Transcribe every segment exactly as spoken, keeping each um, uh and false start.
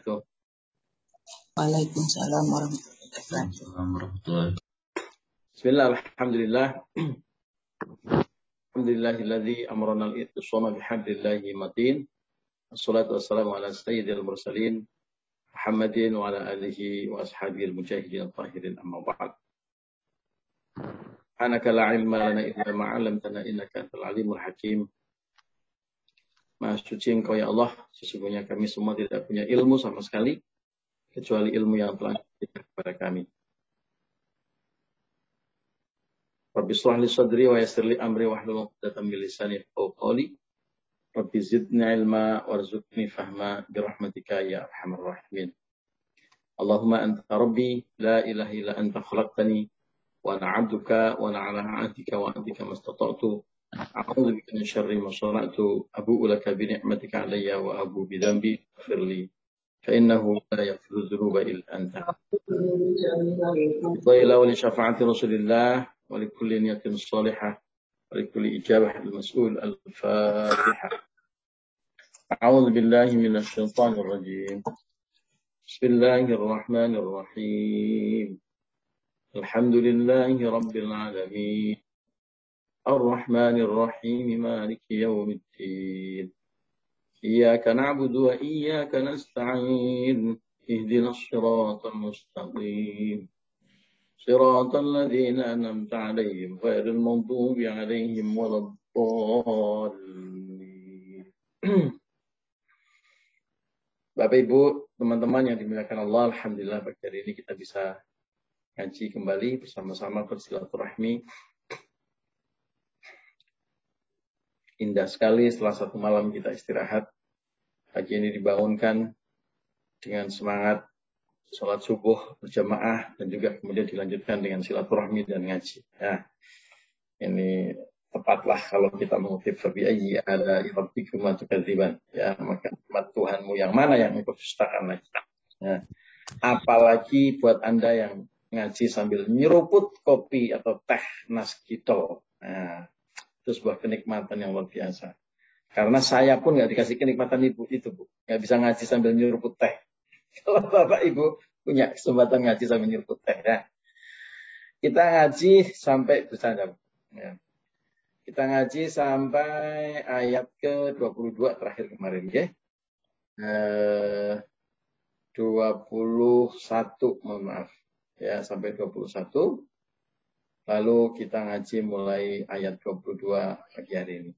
wabarakatuh. Waalaikumsalam warahmatullahi wabarakatuh. Bismillah, alhamdulillah. Alhamdulillahilladzi amrana al-ittisama bihamdillahi matin. Assalatu wassalamu ala sayyidil mursalin Muhammadin wa ala alihi wa ashabihi al-mujahidin al-tahirin amma ba'd. Subhanaka la ilma lana illa ma 'allamtana innaka antal alimul hakim. Maha suci Engkau ya Allah, sesungguhnya kami semua tidak punya ilmu sama sekali kecuali ilmu yang telah diberikan kepada kami. Rabbi shrah li sadri wa yassir li amri wahlul 'uqdatam min lisani yafqahu qawli. Rabbi zidni ilma warzuqni fahma bi rahmatika ya arhamar rahimin. Allahumma anta rabbi la ilaha illa anta khalaqtani wa ana 'abduka wa ana 'ala 'ahdika wa 'adika mastata'tu. A'udzu bika min syarri ma sana'tu, abu'u laka bi ni'matika 'alayya wa abu'u bi dhanbi faghfirli fa innahu la yaghfiru dhunuba illa anta. Wa li syafa'ati Rasulillah wa li kulli niyatin shalihah wa li kulli ijabatil mas'ul al-Fatihah. A'udzu billahi minasy syaithanir rajim. Bismillahirrahmanirrahim. Alhamdulillahi rabbil alamin. الرحمن الرحيم مالك يوم الدين إياك نعبد وإياك نستعين اهدنا الصراط المستقيم صراط الذين أنعمت عليهم غير المغضوب عليهم ولا الضالين. Bapak Ibu, teman-teman yang dimuliakan Allah, alhamdulillah pagi hari ini kita bisa ngaji kembali bersama-sama bersilaturahmi. Indah sekali setelah satu malam kita istirahat. Pagi ini dibangunkan dengan semangat sholat subuh berjamaah dan juga kemudian dilanjutkan dengan silaturahmi dan ngaji. Nah, ini tepatlah kalau kita mengutip Fabi ayyi ala'i rabbikum tukadziban. Ya, maka nikmat Tuhanmu yang mana yang engkau dustakan lagi. Nah, apalagi buat Anda yang ngaji sambil nyeruput kopi atau teh naskito. Nah, itu sebuah kenikmatan yang luar biasa. Karena saya pun nggak dikasih kenikmatan ibu itu, Bu. Nggak bisa ngaji sambil nyeruput teh. Kalau Bapak Ibu punya kesempatan ngaji sambil nyeruput teh, ya. Kita ngaji sampai bercanda, Bu. Ya. Kita ngaji sampai ayat ke dua puluh dua terakhir kemarin, ya. Eh, dua puluh satu, mohon maaf. Ya, sampai dua puluh satu. Lalu kita ngaji mulai ayat dua puluh dua pagi hari ini.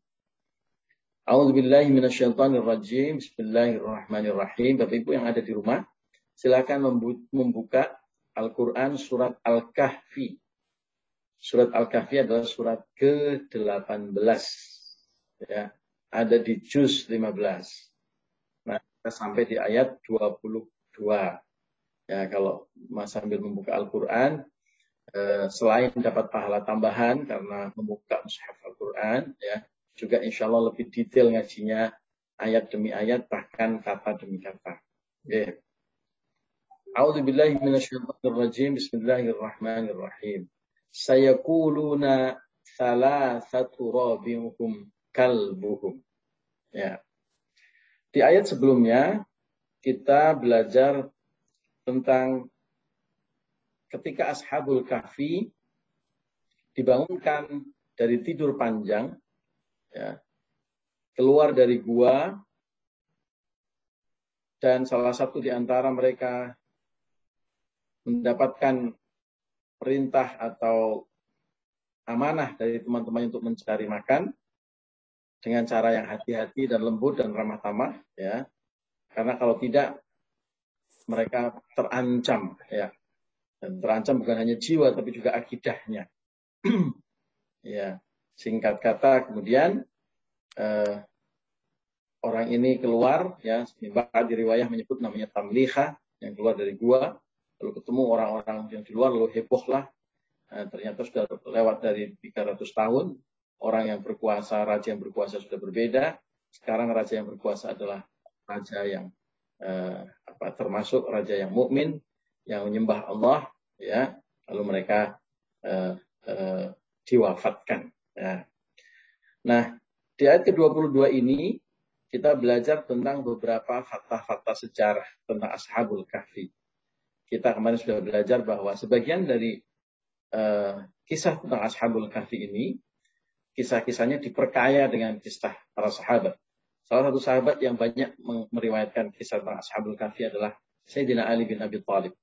A'udzubillahi minasyaitonirrajim. Bismillahirrahmanirrahim. Bapak Ibu yang ada di rumah, silakan membuka Al-Qur'an surat Al-Kahfi. Surat Al-Kahfi adalah surat ke delapan belas. Ya, ada di juz lima belas. Nah, kita sampai di ayat dua puluh dua. Ya, kalau Mas sambil membuka Al-Qur'an, selain dapat pahala tambahan karena membuka mushaf Al-Quran, ya, juga insya Allah lebih detail ngajinya ayat demi ayat, bahkan kata demi kata. Okay. A'udzubillahi minasyaitonirrajim. Bismillahirrahmanirrahim. Sayaquluna thalathatu rabihum kalbuhum. Ya. Di ayat sebelumnya kita belajar tentang ketika Ashabul Kahfi dibangunkan dari tidur panjang, ya, keluar dari gua, dan salah satu di antara mereka mendapatkan perintah atau amanah dari teman-teman untuk mencari makan dengan cara yang hati-hati dan lembut dan ramah tamah, ya, karena kalau tidak mereka terancam, ya. Dan terancam bukan hanya jiwa tapi juga akidahnya. Ya, singkat kata kemudian eh, orang ini keluar, ya, bahkan di riwayah menyebut namanya Tamliha, yang keluar dari gua, lalu ketemu orang-orang yang di luar, lalu hebohlah. Eh, ternyata sudah lewat dari tiga ratus tahun, orang yang berkuasa, raja yang berkuasa sudah berbeda. Sekarang raja yang berkuasa adalah raja yang eh, apa termasuk raja yang mukmin, yang menyembah Allah, ya, lalu mereka uh, uh, diwafatkan. Ya. Nah, di ayat ke dua puluh dua ini kita belajar tentang beberapa fakta-fakta sejarah tentang Ashabul Kahfi. Kita kemarin sudah belajar bahwa sebagian dari uh, kisah tentang Ashabul Kahfi ini, kisah-kisahnya diperkaya dengan kisah para sahabat. Salah satu sahabat yang banyak meriwayatkan kisah tentang Ashabul Kahfi adalah Sayyidina Ali bin Abi Thalib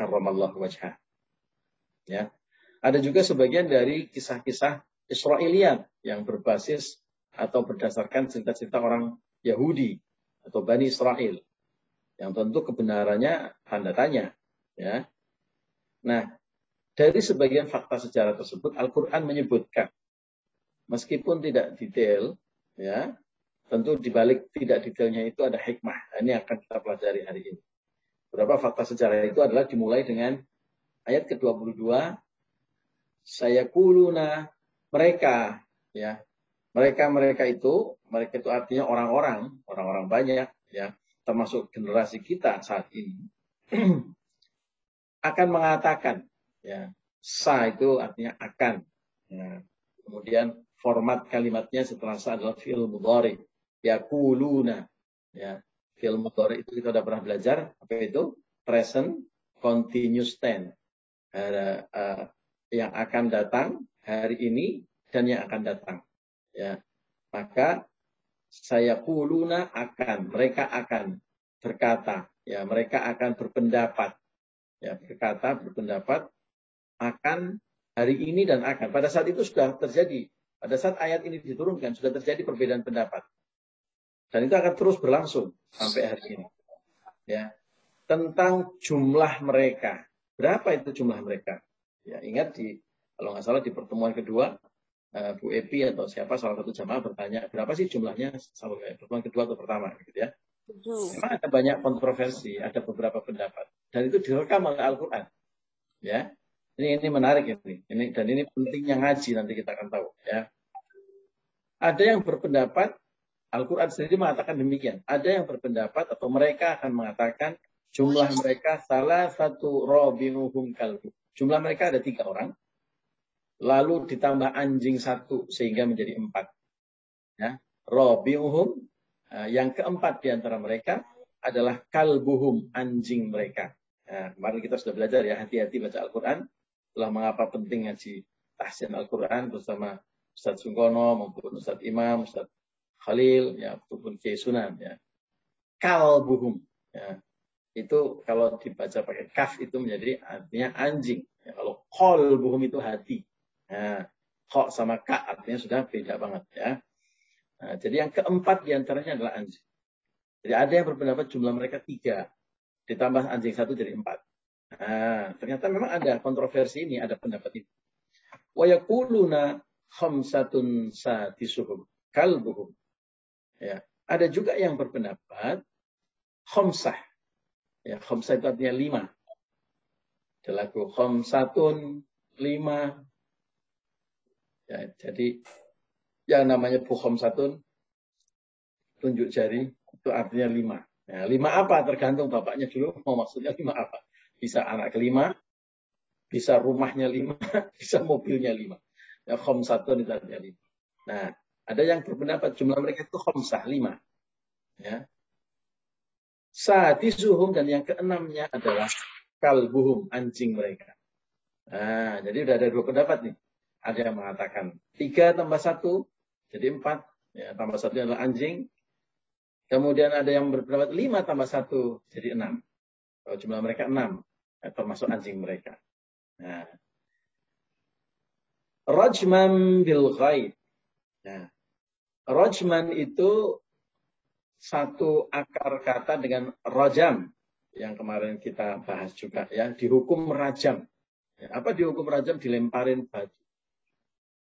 karramallahu wajhah. Ya. Ada juga sebagian dari kisah-kisah Israiliyat yang berbasis atau berdasarkan cerita-cerita orang Yahudi atau Bani Israel, yang tentu kebenarannya tanda tanya, ya. Nah, dari sebagian fakta sejarah tersebut Al-Qur'an menyebutkan, meskipun tidak detail, ya, tentu dibalik tidak detailnya itu ada hikmah. Ini akan kita pelajari hari ini. Beberapa fakta sejarah itu adalah dimulai dengan ayat ke dua puluh dua, sayakuluna, mereka, ya. Mereka-mereka itu, mereka itu artinya orang-orang, orang-orang banyak, ya, termasuk generasi kita saat ini, akan mengatakan, ya, sa itu artinya akan. Ya. Kemudian format kalimatnya setelah sa adalah fi'il mudhari, yaquluna, ya. Fi'il mudhari itu kita sudah pernah belajar, apa itu? Present continuous tense. Uh, uh, yang akan datang hari ini dan yang akan datang. Ya, maka saya kuluna akan, mereka akan berkata, ya, mereka akan berpendapat, ya, berkata, berpendapat akan hari ini dan akan. Pada saat itu sudah terjadi, pada saat ayat ini diturunkan sudah terjadi perbedaan pendapat, dan itu akan terus berlangsung sampai hari ini, ya, tentang jumlah mereka, berapa itu jumlah mereka, ya. Ingat, di kalau nggak salah di pertemuan kedua Bu Epi atau siapa salah satu jamaah bertanya berapa sih jumlahnya sampai pertemuan kedua atau pertama, gitu ya. Memang ada banyak kontroversi, ada beberapa pendapat, dan itu direkam oleh Al-Qur'an, ya. Ini ini menarik ini. Ini dan ini pentingnya ngaji, nanti kita akan tahu, ya. Ada yang berpendapat Al-Qur'an sendiri mengatakan demikian. Ada yang berpendapat atau mereka akan mengatakan jumlah mereka salah satu robinuhum kalbu. Jumlah mereka ada tiga orang. Lalu ditambah anjing satu sehingga menjadi empat. Ya. Robiuhum, yang keempat di antara mereka adalah kalbuhum, anjing mereka. Nah, kemarin kita sudah belajar, ya, hati-hati baca Al-Quran. Telah mengapa penting ngaji tahsin Al-Quran bersama Ustaz Syekhona maupun Ustaz Imam, Ustaz Khalil, ya, maupun Kiai Sunan. Ya. Kalbuhum, ya, itu kalau dibaca pakai kaf itu menjadi artinya anjing. Ya, kalau kalbuhum itu hati. Nah, kok sama kak artinya sudah beda banget, ya. Nah, jadi yang keempat diantaranya adalah anjing. Jadi ada yang berpendapat jumlah mereka tiga, ditambah anjing satu jadi empat. Nah, ternyata memang ada kontroversi ini, ada pendapat ini. Wayakuluna khamsatun satisuhum kalbuhum. Ya, ada juga yang berpendapat khamsah. Ya, khamsah itu artinya lima. Delaku khamsatun lima. Ya, jadi yang namanya bukhom satun, tunjuk jari, itu artinya lima. Nah, lima apa? Tergantung bapaknya dulu mau maksudnya lima apa. Bisa anak kelima, bisa rumahnya lima, bisa mobilnya lima. Ya, khom satun itu artinya lima. Nah, ada yang berpendapat jumlah mereka itu khomsah lima. Ya. Sadisuhum, dan yang keenamnya adalah kalbuhum, anjing mereka. Nah, jadi udah ada dua pendapat nih. Ada yang mengatakan tiga tambah satu jadi empat, ya, tambah satu adalah anjing. Kemudian ada yang berpendapat lima tambah satu jadi enam. Kalau jumlah mereka enam, ya, termasuk anjing mereka. Nah, rajman bil ghaib. Nah, rajman itu satu akar kata dengan rajam yang kemarin kita bahas juga, ya, dihukum rajam. Ya, apa dihukum rajam? Dilemparin batu.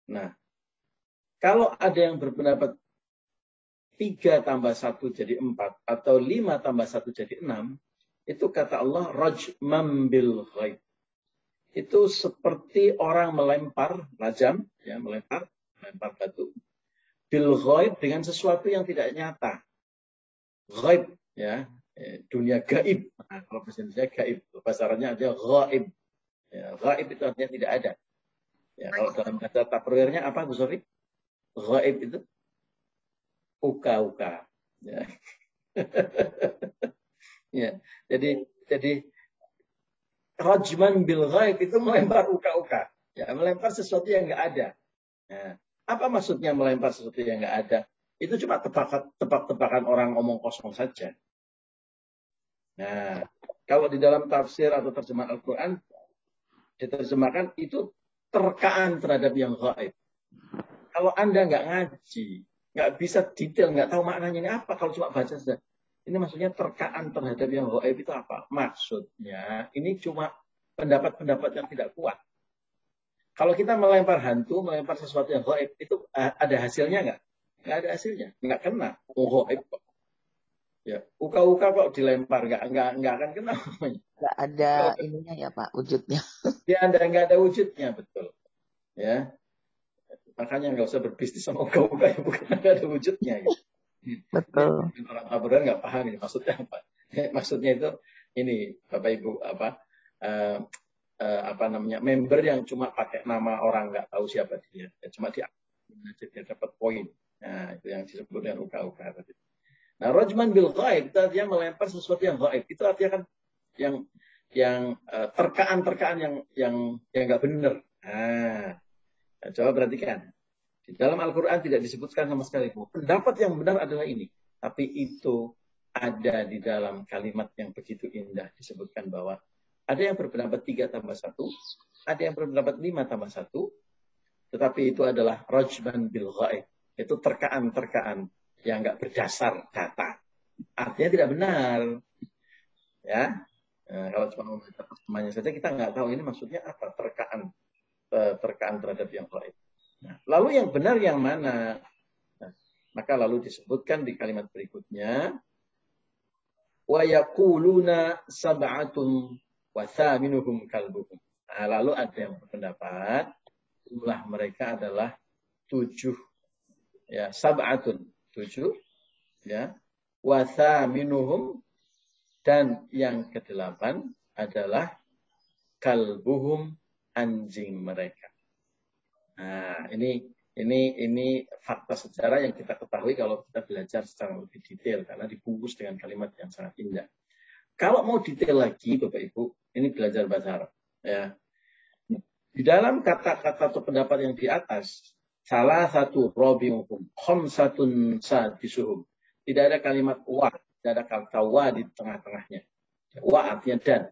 Nah, kalau ada yang berpendapat tiga tambah satu jadi empat atau lima tambah satu jadi enam, itu kata Allah rajmam bil ghaib. Itu seperti orang melempar rajam, ya, melempar, melempar batu bil ghaib, dengan sesuatu yang tidak nyata. Ghaib, ya, dunia gaib. Nah, kalau bahasa Indonesia gaib, bahasa Arabnya ada ghaib. Ya, ghaib itu artinya tidak ada. Ya, kalau dalam kata tafsirnya apa, Gus Sofi? Ghaib itu uka-uka. Ya. Ya. Jadi jadi rajman bil ghaib itu melempar uka-uka. Ya, melempar sesuatu yang enggak ada. Nah, apa maksudnya melempar sesuatu yang enggak ada? Itu cuma tebak-tebakan orang omong kosong saja. Nah, kalau di dalam tafsir atau terjemahan Al-Quran diterjemahkan itu terkaan terhadap yang gaib. Kalau Anda nggak ngaji, nggak bisa detail, nggak tahu maknanya ini apa, kalau cuma baca saja. Ini maksudnya terkaan terhadap yang gaib itu apa? Maksudnya ini cuma pendapat-pendapat yang tidak kuat. Kalau kita melempar hantu, melempar sesuatu yang gaib, itu ada hasilnya nggak? Nggak ada hasilnya, nggak kena. Oh, gaib. Ya, uka-uka kok dilempar, nggak nggak nggak akan kena. Nggak ada ininya ya Pak, wujudnya. Ya, Anda nggak ada wujudnya, betul. Ya, makanya nggak usah berbisnis sama uka-uka yang bukan ada wujudnya. Ya. Betul. Ya, orang Taburan nggak paham ini maksudnya apa. Ya, maksudnya itu ini Bapak Ibu apa uh, uh, apa namanya member yang cuma pakai nama orang nggak tahu siapa dia, ya, cuma dia dapat poin. Nah itu yang disebut dengan uka-uka tadi. Nah, rajman bil ghaib itu artinya melempar sesuatu yang gaib. Itu artinya kan yang yang uh, terkaan-terkaan yang yang yang enggak benar. Nah, nah, coba perhatikan. Di dalam Al-Qur'an tidak disebutkan sama sekali, Bu. Pendapat yang benar adalah ini. Tapi itu ada di dalam kalimat yang begitu indah disebutkan bahwa ada yang berpendapat tiga tambah satu, ada yang berpendapat lima tambah satu, tetapi itu adalah rajman bil ghaib. Itu terkaan-terkaan yang nggak berdasar data, artinya tidak benar, ya. Nah, kalau cuma membaca terjemahannya saja kita nggak tahu ini maksudnya apa, terkaan terkaan terhadap yang lain. Nah, lalu yang benar yang mana? Nah, maka lalu disebutkan di kalimat berikutnya, wa yaquluna sab'atun wa tsaminuhum kalbuhum. Nah, lalu ada yang berpendapat jumlah mereka adalah tujuh, ya, sab'atun, tujuh, ya, wathaminuhum, dan yang kedelapan adalah kalbuhum, anjing mereka. Nah, ini ini ini fakta sejarah yang kita ketahui kalau kita belajar secara lebih detail karena dibungkus dengan kalimat yang sangat indah. Kalau mau detail lagi, Bapak Ibu, ini belajar bahasa Arab, ya. Di dalam kata-kata atau pendapat yang di atas, salah satu robiuhum, khomsatun sadisuhum. Tidak ada kalimat wa, tidak ada kata wa di tengah-tengahnya. Wa artinya dan.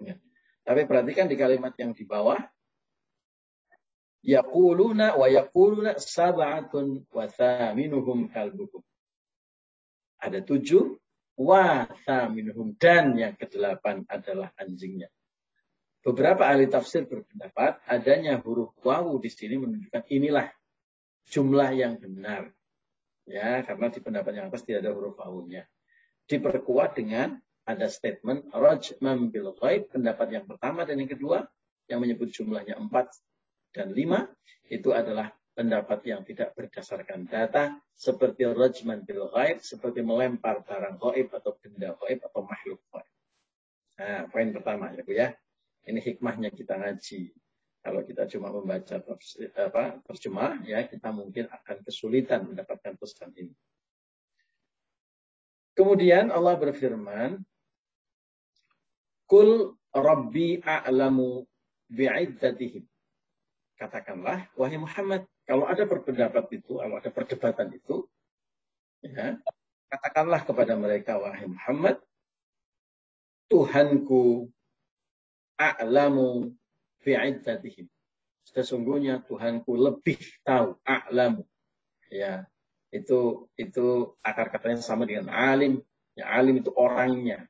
Ya. Tapi perhatikan di kalimat yang di bawah. Yaquluna wa yaquluna sab'atun wa thaminuhum kalbuhum. Ada tujuh, wa thaminuhum, dan yang kedelapan adalah anjingnya. Beberapa ahli tafsir berpendapat adanya huruf wawu di sini menunjukkan inilah jumlah yang benar, ya, karena di pendapat yang atas tidak ada huruf wawunya. Diperkuat dengan ada statement rajman bil ghaib, pendapat yang pertama dan yang kedua yang menyebut jumlahnya empat dan lima itu adalah pendapat yang tidak berdasarkan data, seperti rajman bil ghaib, seperti melempar barang ghaib atau benda ghaib atau makhluk ghaib. Nah, poin pertama ya Bu ya. Ini hikmahnya kita ngaji. Kalau kita cuma membaca apa, terjemah, ya kita mungkin akan kesulitan mendapatkan pesan ini. Kemudian Allah berfirman, "Qul Rabbi a'lamu bi'iddatihim." Katakanlah, wahai Muhammad, kalau ada berpendapat itu, kalau ada perdebatan itu, ya, katakanlah kepada mereka, wahai Muhammad, Tuhanku a'lamu bi'iddatihim. Sesungguhnya Tuhanku lebih tahu. A'lamu, ya, itu itu akar katanya sama dengan alim. Ya, alim itu orangnya.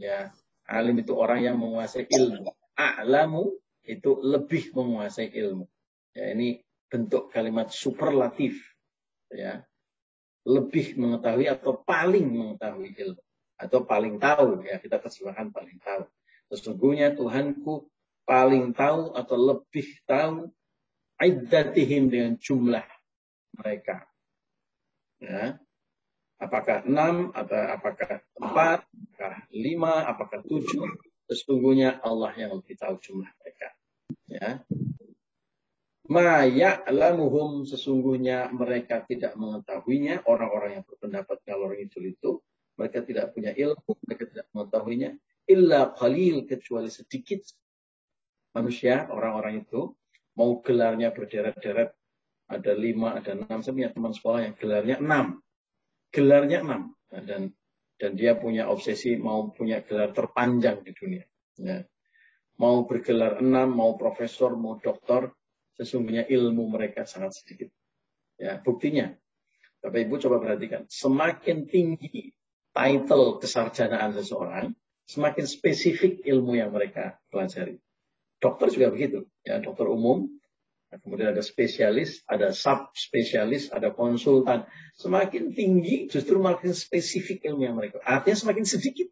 Ya, alim itu orang yang menguasai ilmu. A'lamu itu lebih menguasai ilmu. Ya, ini bentuk kalimat superlatif. Ya, lebih mengetahui atau paling mengetahui ilmu atau paling tahu. Ya, kita terjemahkan paling tahu. Sesungguhnya Tuhanku paling tahu atau lebih tahu iddatihim, dengan jumlah mereka. Ya. Apakah enam, atau apakah empat, apakah lima, apakah tujuh. Sesungguhnya Allah yang lebih tahu jumlah mereka. Ya. Ma ya'lamuhum, sesungguhnya mereka tidak mengetahuinya. Orang-orang yang berpendapat kalau orang itu itu, mereka tidak punya ilmu, mereka tidak mengetahuinya. Illa qalil, kecuali sedikit manusia, orang-orang itu, mau gelarnya berderet-deret. Ada lima, ada enam. Saya punya teman sekolah yang gelarnya enam. Gelarnya enam. Nah, dan dan dia punya obsesi mau punya gelar terpanjang di dunia. Ya. Mau bergelar enam, mau profesor, mau doktor. Sesungguhnya ilmu mereka sangat sedikit. Ya, buktinya. Bapak Ibu coba perhatikan. Semakin tinggi title kesarjanaan seseorang, semakin spesifik ilmu yang mereka pelajari. Dokter juga begitu. Ya, dokter umum. Kemudian ada spesialis, ada subspesialis, ada konsultan. Semakin tinggi justru makin spesifik ilmu yang mereka. Artinya semakin sedikit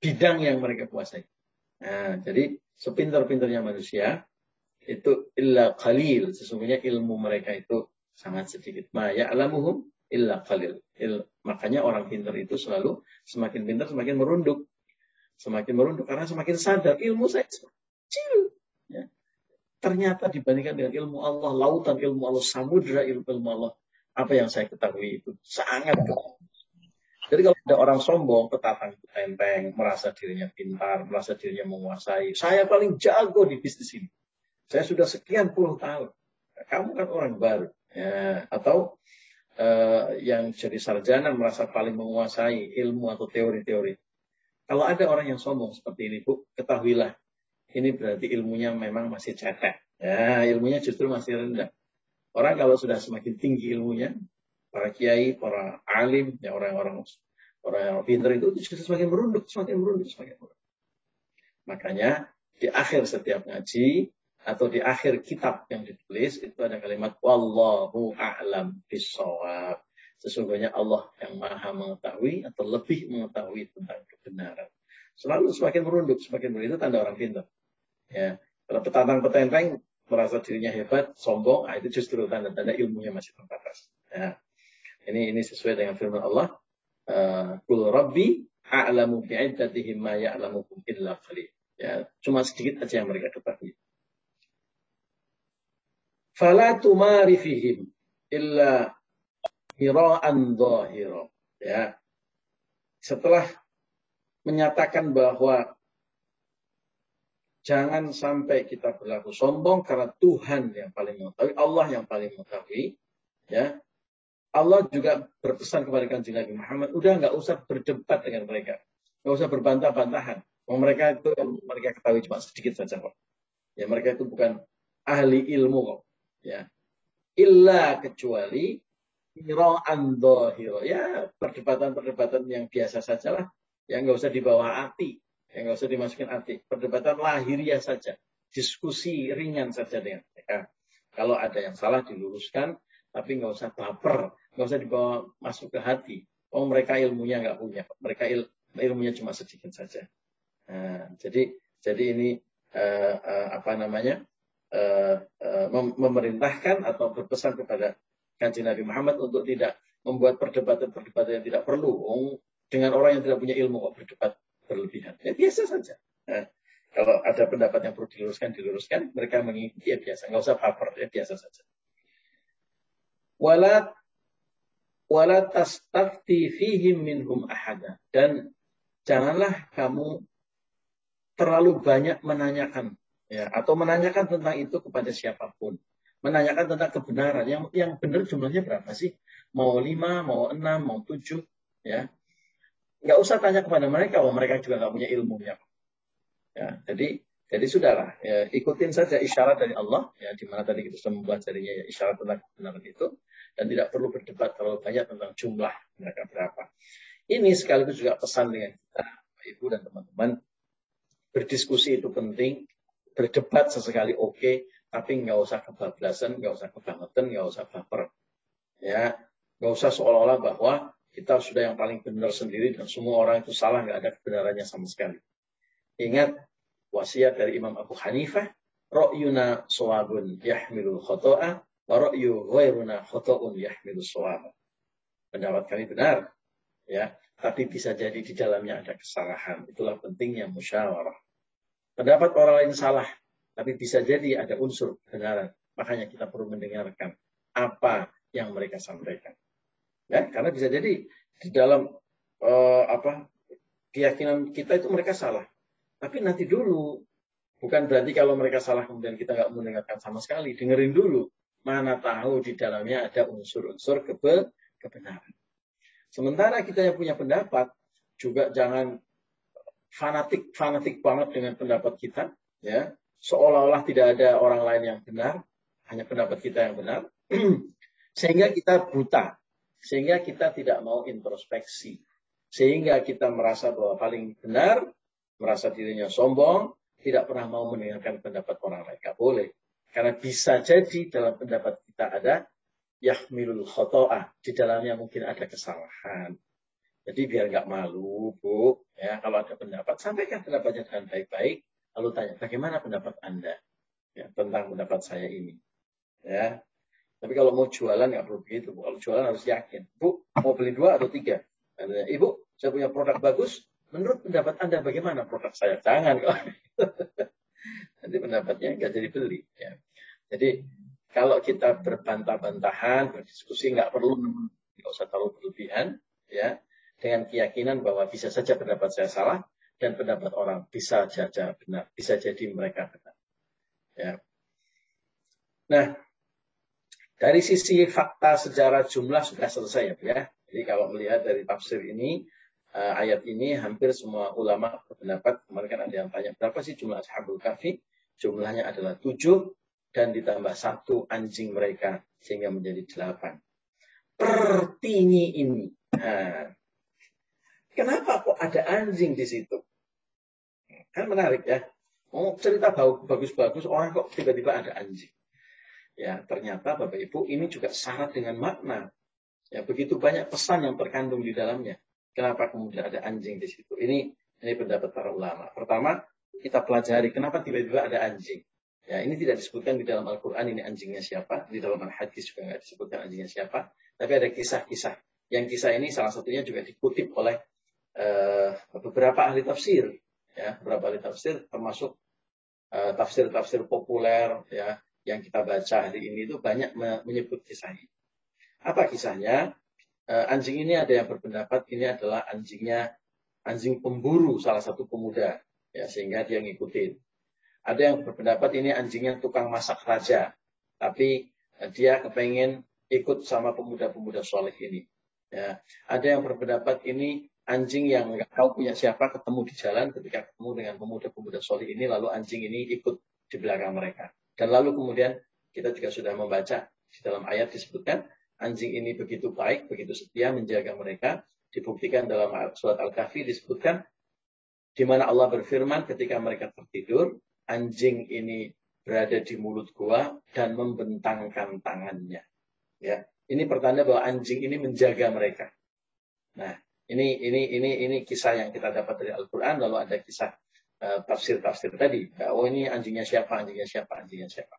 bidang yang mereka kuasai. Nah, jadi sepintar-pintarnya manusia itu illa qalil. Sesungguhnya ilmu mereka itu sangat sedikit. Ma ya'lamuhum illa qalil. Il, makanya orang pintar itu selalu semakin pintar semakin merunduk. Semakin merunduk karena semakin sadar ilmu saya kecil. Ya. Ternyata dibandingkan dengan ilmu Allah, lautan ilmu Allah, samudra ilmu Allah, apa yang saya ketahui itu sangat kecil. Jadi kalau ada orang sombong, petatang enteng, merasa dirinya pintar, merasa dirinya menguasai. Saya paling jago di bisnis ini. Saya sudah sekian puluh tahun. Kamu kan orang baru. Ya. Atau uh, yang jadi sarjana merasa paling menguasai ilmu atau teori-teori. Kalau ada orang yang sombong seperti ini, Bu, ketahuilah. Ini berarti ilmunya memang masih cetek. Ya, ilmunya justru masih rendah. Orang kalau sudah semakin tinggi ilmunya, para kiai, para alim, ya orang-orang orang yang pintar itu justru semakin merunduk, semakin merunduk, semakin merunduk. Makanya di akhir setiap ngaji atau di akhir kitab yang ditulis itu ada kalimat wallahu a'lam bishawab. Sesungguhnya Allah yang maha mengetahui atau lebih mengetahui tentang kebenaran. Selalu semakin merunduk, semakin merunduk itu tanda orang pintar. Ya, kalau petatang-petenteng merasa dirinya hebat, sombong, nah itu justru tanda-tanda ilmunya masih terbatas. Ya. Ini ini sesuai dengan firman Allah, Qul Rabbi a'lamu bi'iddatihim ma ya'lamukum illa qalil. Ya, cuma sedikit aja yang mereka ketahui. Fala tumari fihim illa mira'an dhahira. Ya. Setelah menyatakan bahwa jangan sampai kita berlaku sombong karena Tuhan yang paling mengetahui, Allah yang paling mengetahui. Ya, Allah juga berpesan kepada Kanjeng Nabi Muhammad, udah nggak usah berdebat dengan mereka, nggak usah berbantah-bantahan. Mereka itu mereka ketahui cuma sedikit saja kok. Ya, mereka itu bukan ahli ilmu kok. Ya, illa kecuali mira'an dhahira. Ya, perdebatan-perdebatan yang biasa sajalah, yang nggak usah dibawa hati. Yang nggak usah dimasukin hati. Perdebatan lahiriah saja. Diskusi ringan saja dengan mereka. Kalau ada yang salah diluruskan, tapi nggak usah baper. Nggak usah dibawa masuk ke hati. Oh, mereka ilmunya nggak punya. Mereka il, ilmunya cuma sedikit saja. Nah, jadi jadi ini uh, uh, apa namanya uh, uh, mem memerintahkan atau berpesan kepada Kanjeng Nabi Muhammad untuk tidak membuat perdebatan-perdebatan yang tidak perlu. Oh, dengan orang yang tidak punya ilmu kok berdebat berlebihan. Ya biasa saja. Nah, kalau ada pendapat yang perlu diluruskan, diluruskan. Mereka mengikuti, ya biasa. Nggak usah paper, ya biasa saja. Wala, wala tastafti fihim minhum ahada. Dan janganlah kamu terlalu banyak menanyakan. Ya, atau menanyakan tentang itu kepada siapapun. Menanyakan tentang kebenaran. Yang, yang benar jumlahnya berapa sih? Mau lima, mau enam, mau tujuh. Ya. Nggak usah tanya kepada mereka, bahwa mereka juga nggak punya ilmunya. Ya, jadi, jadi sudahlah, ya, ikutin saja isyarat dari Allah, ya, di mana tadi kita sudah mempelajarinya, ya, isyarat tentang kebenaran itu, dan tidak perlu berdebat terlalu banyak tentang jumlah mereka berapa. Ini sekaligus juga pesan dengan kita, Bapak Ibu dan teman-teman, berdiskusi itu penting, berdebat sesekali oke, okay, tapi nggak usah kebablasan, nggak usah kebangetan, nggak usah baper, ya, nggak usah seolah-olah bahwa kita sudah yang paling benar sendiri dan semua orang itu salah, nggak ada kebenarannya sama sekali. Ingat wasiat dari Imam Abu Hanifah, ra'yuna shawabun yahmilul khata'a wa ra'yu ghairuna khata'un yahmilus shawab. Pendapat kami benar, ya, tapi bisa jadi di dalamnya ada kesalahan. Itulah pentingnya musyawarah. Pendapat orang lain salah, tapi bisa jadi ada unsur kebenaran. Makanya kita perlu mendengarkan apa yang mereka sampaikan. Ya, karena bisa jadi di dalam eh, apa keyakinan kita itu mereka salah. Tapi nanti dulu. Bukan berarti kalau mereka salah kemudian kita nggak mendengarkan sama sekali. Dengerin dulu. Mana tahu di dalamnya ada unsur-unsur kebe kebenaran. Sementara kita yang punya pendapat juga jangan fanatik-fanatik banget dengan pendapat kita. Ya, seolah-olah tidak ada orang lain yang benar. Hanya pendapat kita yang benar. Sehingga kita buta. Sehingga kita tidak mau introspeksi. Sehingga kita merasa bahwa paling benar. Merasa dirinya sombong. Tidak pernah mau mendengarkan pendapat orang lain. Gak boleh. Karena bisa jadi dalam pendapat kita ada yahmilul khoto'ah. Di dalamnya mungkin ada kesalahan. Jadi biar gak malu, Bu. Ya, kalau ada pendapat, sampaikan pendapatnya dengan baik-baik. Lalu tanya, bagaimana pendapat Anda? Ya, tentang pendapat saya ini. Ya. Tapi kalau mau jualan gak perlu begitu, Bu. Kalau jualan harus yakin. Bu, mau beli dua atau tiga? Ibu, saya punya produk bagus. Menurut pendapat Anda bagaimana produk saya? Jangan kok. Nanti pendapatnya nggak jadi beli. Ya. Jadi kalau kita berbantah-bantahan, berdiskusi nggak perlu, nggak usah terlalu berlebihan. Ya, dengan keyakinan bahwa bisa saja pendapat saya salah dan pendapat orang bisa saja benar, bisa jadi mereka benar. Ya. Nah, dari sisi fakta sejarah jumlah sudah selesai ya. Jadi kalau melihat dari tafsir ini. Ayat ini hampir semua ulama berpendapat. Kemarin kan ada yang tanya, berapa sih jumlah Ashabul Kahfi? Jumlahnya adalah tujuh dan ditambah satu anjing mereka sehingga menjadi delapan. Pertini ini. Nah, kenapa kok ada anjing di situ? Kan menarik ya. Mau cerita bagus-bagus orang kok tiba-tiba ada anjing. Ya ternyata Bapak Ibu ini juga syarat dengan makna. Ya begitu banyak pesan yang terkandung di dalamnya. Kenapa kemudian ada anjing di situ? Ini ini pendapat para ulama. Pertama, kita pelajari kenapa tiba-tiba ada anjing. Ya, ini tidak disebutkan di dalam Al-Quran ini anjingnya siapa. Di dalam Al-Hadis juga nggak disebutkan anjingnya siapa. Tapi ada kisah-kisah. Yang kisah ini salah satunya juga dikutip oleh uh, beberapa ahli tafsir. Ya, beberapa ahli tafsir termasuk tafsir-tafsir uh, populer ya, yang kita baca hari ini itu banyak menyebut kisah ini. Apa kisahnya? Anjing ini ada yang berpendapat ini adalah anjingnya anjing pemburu salah satu pemuda ya sehingga dia ngikutin. Ada yang berpendapat ini anjingnya tukang masak raja tapi dia kepengen ikut sama pemuda-pemuda soleh ini. Ya. Ada yang berpendapat ini anjing yang nggak tahu punya siapa ketemu di jalan ketika ketemu dengan pemuda-pemuda soleh ini lalu anjing ini ikut di belakang mereka. Dan lalu kemudian kita juga sudah membaca di dalam ayat disebutkan. Anjing ini begitu baik, begitu setia menjaga mereka. Dibuktikan dalam surat Al-Kahfi disebutkan di mana Allah berfirman ketika mereka tertidur, anjing ini berada di mulut gua dan membentangkan tangannya. Ya, ini pertanda bahwa anjing ini menjaga mereka. Nah, ini ini ini ini kisah yang kita dapat dari Al-Qur'an lalu ada kisah tafsir-tafsir uh, tadi. Oh, ini anjingnya siapa? Anjingnya siapa? Anjingnya siapa?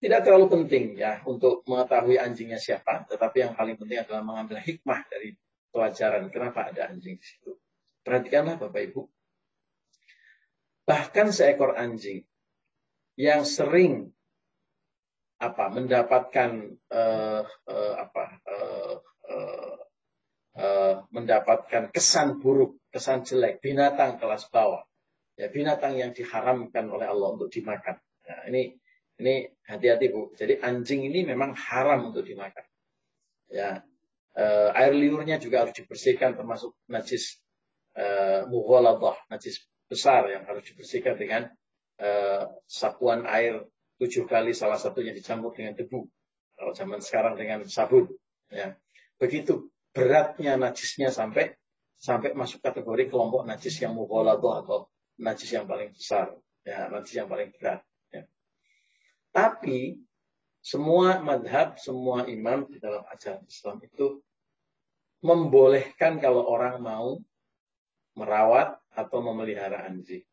Tidak terlalu penting ya untuk mengetahui anjingnya siapa, tetapi yang paling penting adalah mengambil hikmah dari pelajaran kenapa ada anjing di situ. Perhatikanlah Bapak Ibu, bahkan seekor anjing yang sering apa mendapatkan eh, eh, apa eh, eh, eh, mendapatkan kesan buruk, kesan jelek, binatang kelas bawah, ya binatang yang diharamkan oleh Allah untuk dimakan. Nah, ini Ini hati-hati Bu. Jadi anjing ini memang haram untuk dimakan. Ya, e, air liurnya juga harus dibersihkan termasuk najis e, mughaladah, najis besar yang harus dibersihkan dengan e, sapuan air tujuh kali salah satunya dicampur dengan debu. Kalau zaman sekarang dengan sabun. Ya, begitu beratnya najisnya sampai sampai masuk kategori kelompok najis yang mughaladah atau najis yang paling besar, ya, najis yang paling berat. Tapi semua madhab, semua imam di dalam ajaran Islam itu membolehkan kalau orang mau merawat atau memelihara anjing.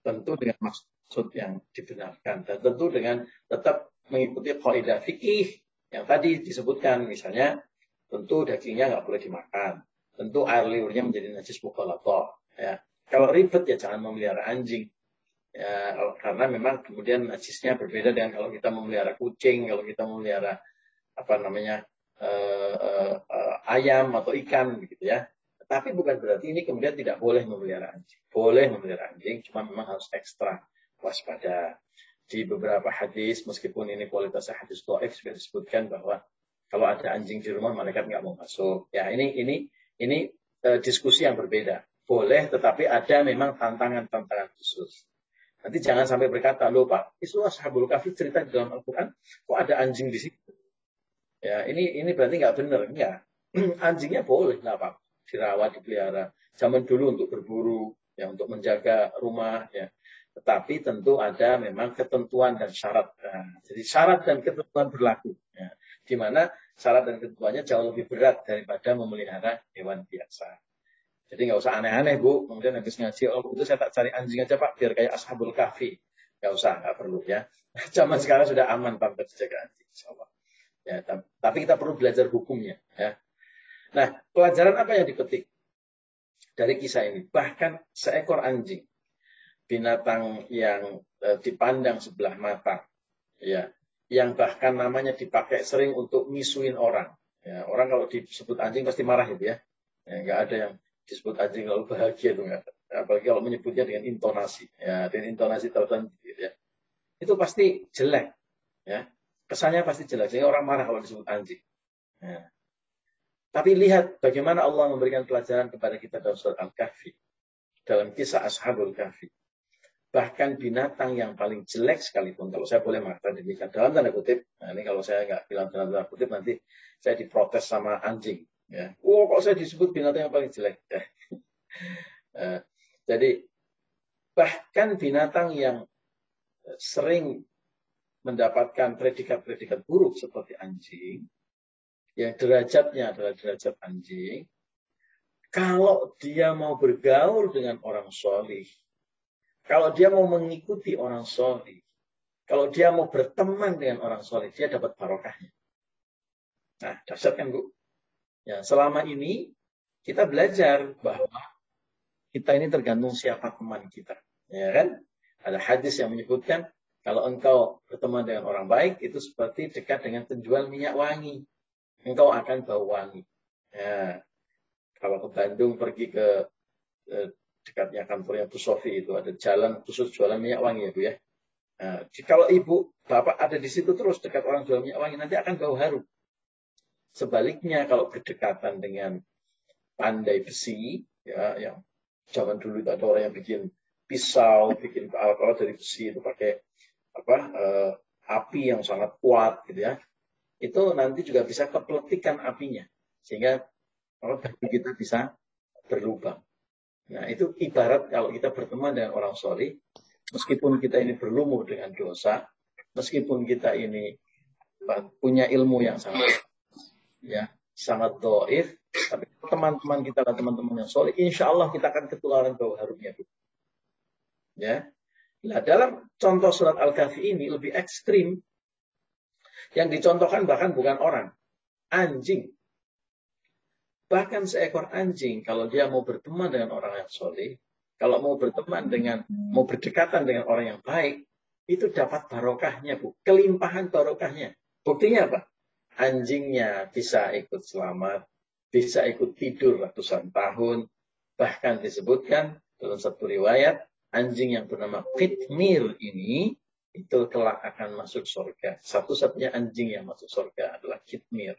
Tentu dengan maksud yang dibenarkan. Dan tentu dengan tetap mengikuti kaidah fikih yang tadi disebutkan. Misalnya, tentu dagingnya nggak boleh dimakan. Tentu air liurnya menjadi najis mughaladah. Ya. Kalau ribet ya jangan memelihara anjing. Ya, karena memang kemudian najisnya berbeda dengan kalau kita memelihara kucing, kalau kita memelihara apa namanya eh, eh, ayam atau ikan begitu ya. Tapi bukan berarti ini kemudian tidak boleh memelihara anjing. Boleh memelihara anjing, cuma memang harus ekstra waspada. Di beberapa hadis, meskipun ini kualitasnya hadis dhaif, sudah disebutkan bahwa kalau ada anjing di rumah malaikat nggak mau masuk. Ya ini ini ini eh, diskusi yang berbeda. Boleh, tetapi ada memang tantangan-tantangan khusus. Nanti jangan sampai berkata, loh Pak, itu Ashabul Kahfi cerita di dalam Al-Quran, kok ada anjing di situ? Ya, ini ini berarti nggak benar. Enggak. Anjingnya boleh, nggak apa-apa. Dirawat, dipelihara. Zaman dulu untuk berburu, ya, untuk menjaga rumah. Ya. Tetapi tentu ada memang ketentuan dan syarat. Nah, jadi syarat dan ketentuan berlaku. Ya. Di mana syarat dan ketentuannya jauh lebih berat daripada memelihara hewan biasa. Jadi nggak usah aneh-aneh, Bu. Kemudian habis ngaji, oh itu saya tak cari anjing aja, Pak. Biar kayak Ashabul Kahfi. Nggak usah, nggak perlu ya. Zaman sekarang sudah aman tanpa dijaga anjing. Insya Allah. Ya, tapi kita perlu belajar hukumnya. Ya. Nah, pelajaran apa yang dipetik dari kisah ini? Bahkan seekor anjing, binatang yang dipandang sebelah mata, ya, yang bahkan namanya dipakai sering untuk misuin orang. Ya, orang kalau disebut anjing pasti marah gitu ya. Ya, nggak ada yang disebut anjing lalu bahagia itu enggak, apalagi kalau menyebutnya dengan intonasi, ya, dengan intonasi tertentu, ya, itu pasti jelek, ya, kesannya pasti jelek, sehingga orang marah kalau disebut anjing. Ya. Tapi lihat bagaimana Allah memberikan pelajaran kepada kita dalam surat Al-Kahfi, dalam kisah Ashabul Kahfi, bahkan binatang yang paling jelek sekalipun, kalau saya boleh mengatakan demikian dalam tanda kutip, nah ini kalau saya nggak bilang dalam tanda kutip nanti saya diprotes sama anjing. Ya. Oh, kok saya disebut binatang yang paling jelek. Ya. Nah, jadi bahkan binatang yang sering mendapatkan predikat-predikat buruk seperti anjing, yang derajatnya adalah derajat anjing, kalau dia mau bergaul dengan orang solih, kalau dia mau mengikuti orang solih, kalau dia mau berteman dengan orang solih, dia dapat barokahnya. Nah, dahsyat kan, Bu? Ya, selama ini kita belajar bahwa kita ini tergantung siapa teman kita, ya kan? Ada hadis yang menyebutkan kalau engkau berteman dengan orang baik itu seperti dekat dengan penjual minyak wangi, engkau akan bau wangi. Ya. Kalau ke Bandung pergi ke eh, dekatnya kantornya Bu Sofi itu ada jalan khusus jualan minyak wangi ya Bu ya. Nah, kalau ibu bapak ada di situ terus dekat orang jual minyak wangi nanti akan bau harum. Sebaliknya kalau berdekatan dengan pandai besi, ya, yang zaman dulu itu ada orang yang bikin pisau, bikin alat-alat dari besi itu pakai apa eh, api yang sangat kuat, gitu ya. Itu nanti juga bisa kepletikan apinya, sehingga kalau kita bisa berlubang. Nah itu ibarat kalau kita berteman dengan orang soleh, meskipun kita ini berlumuh dengan dosa, meskipun kita ini punya ilmu yang sangat ya sangat doif, tapi teman-teman kita dan teman-teman yang soleh, insya Allah kita akan ketularan bau harumnya. Ya, nah dalam contoh surat Al-Kahfi ini lebih ekstrim, yang dicontohkan bahkan bukan orang, anjing. Bahkan seekor anjing kalau dia mau berteman dengan orang yang soleh, kalau mau berteman dengan, mau berdekatan dengan orang yang baik, itu dapat barokahnya, Bu, kelimpahan barokahnya. Buktinya apa? Anjingnya bisa ikut selamat, bisa ikut tidur ratusan tahun. Bahkan disebutkan dalam satu riwayat, anjing yang bernama Kitmir ini, itu kelak akan masuk surga. Satu-satunya anjing yang masuk surga adalah Kitmir.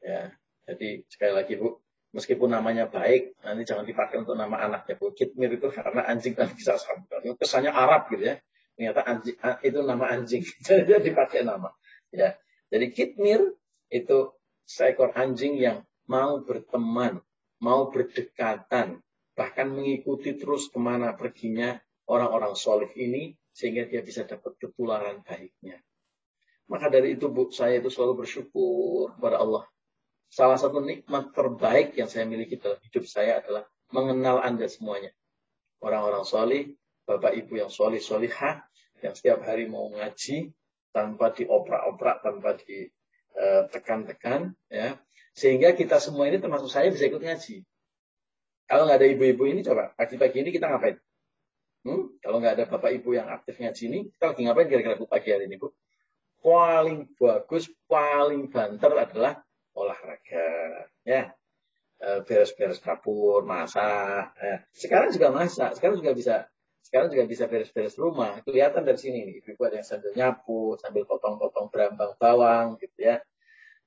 Ya, jadi sekali lagi Bu, meskipun namanya baik, nanti jangan dipakai untuk nama anaknya Bu. Kitmir itu karena anjing dalam kisah Ashabul Kahfi. Kesannya Arab gitu ya. Ternyata anjing, itu nama anjing. Jadi dipakai nama. Ya. Jadi Kitmir itu seekor anjing yang mau berteman, mau berdekatan, bahkan mengikuti terus kemana perginya orang-orang soleh ini, sehingga dia bisa dapat ketularan baiknya. Maka dari itu, Bu, saya itu selalu bersyukur kepada Allah. Salah satu nikmat terbaik yang saya miliki dalam hidup saya adalah mengenal Anda semuanya. Orang-orang soleh, Bapak Ibu yang soleh, solehah, yang setiap hari mau ngaji, tanpa dioprak-oprak, tanpa ditekan-tekan, ya, sehingga kita semua ini termasuk saya bisa ikut ngaji. Kalau nggak ada ibu-ibu ini, coba pagi-pagi ini kita ngapain? Hmm? Kalau nggak ada Bapak Ibu yang aktif ngaji ini, kita lagi ngapain kira-kira Bu pagi hari ini, Bu? Paling bagus, paling banter adalah olahraga. Ya, beres-beres dapur, masak. Ya. Sekarang juga masak, sekarang juga bisa Sekarang juga bisa beres-beres rumah. Kelihatan dari sini nih, ibu ada yang sambil nyapu, sambil potong-potong berambang bawang gitu ya.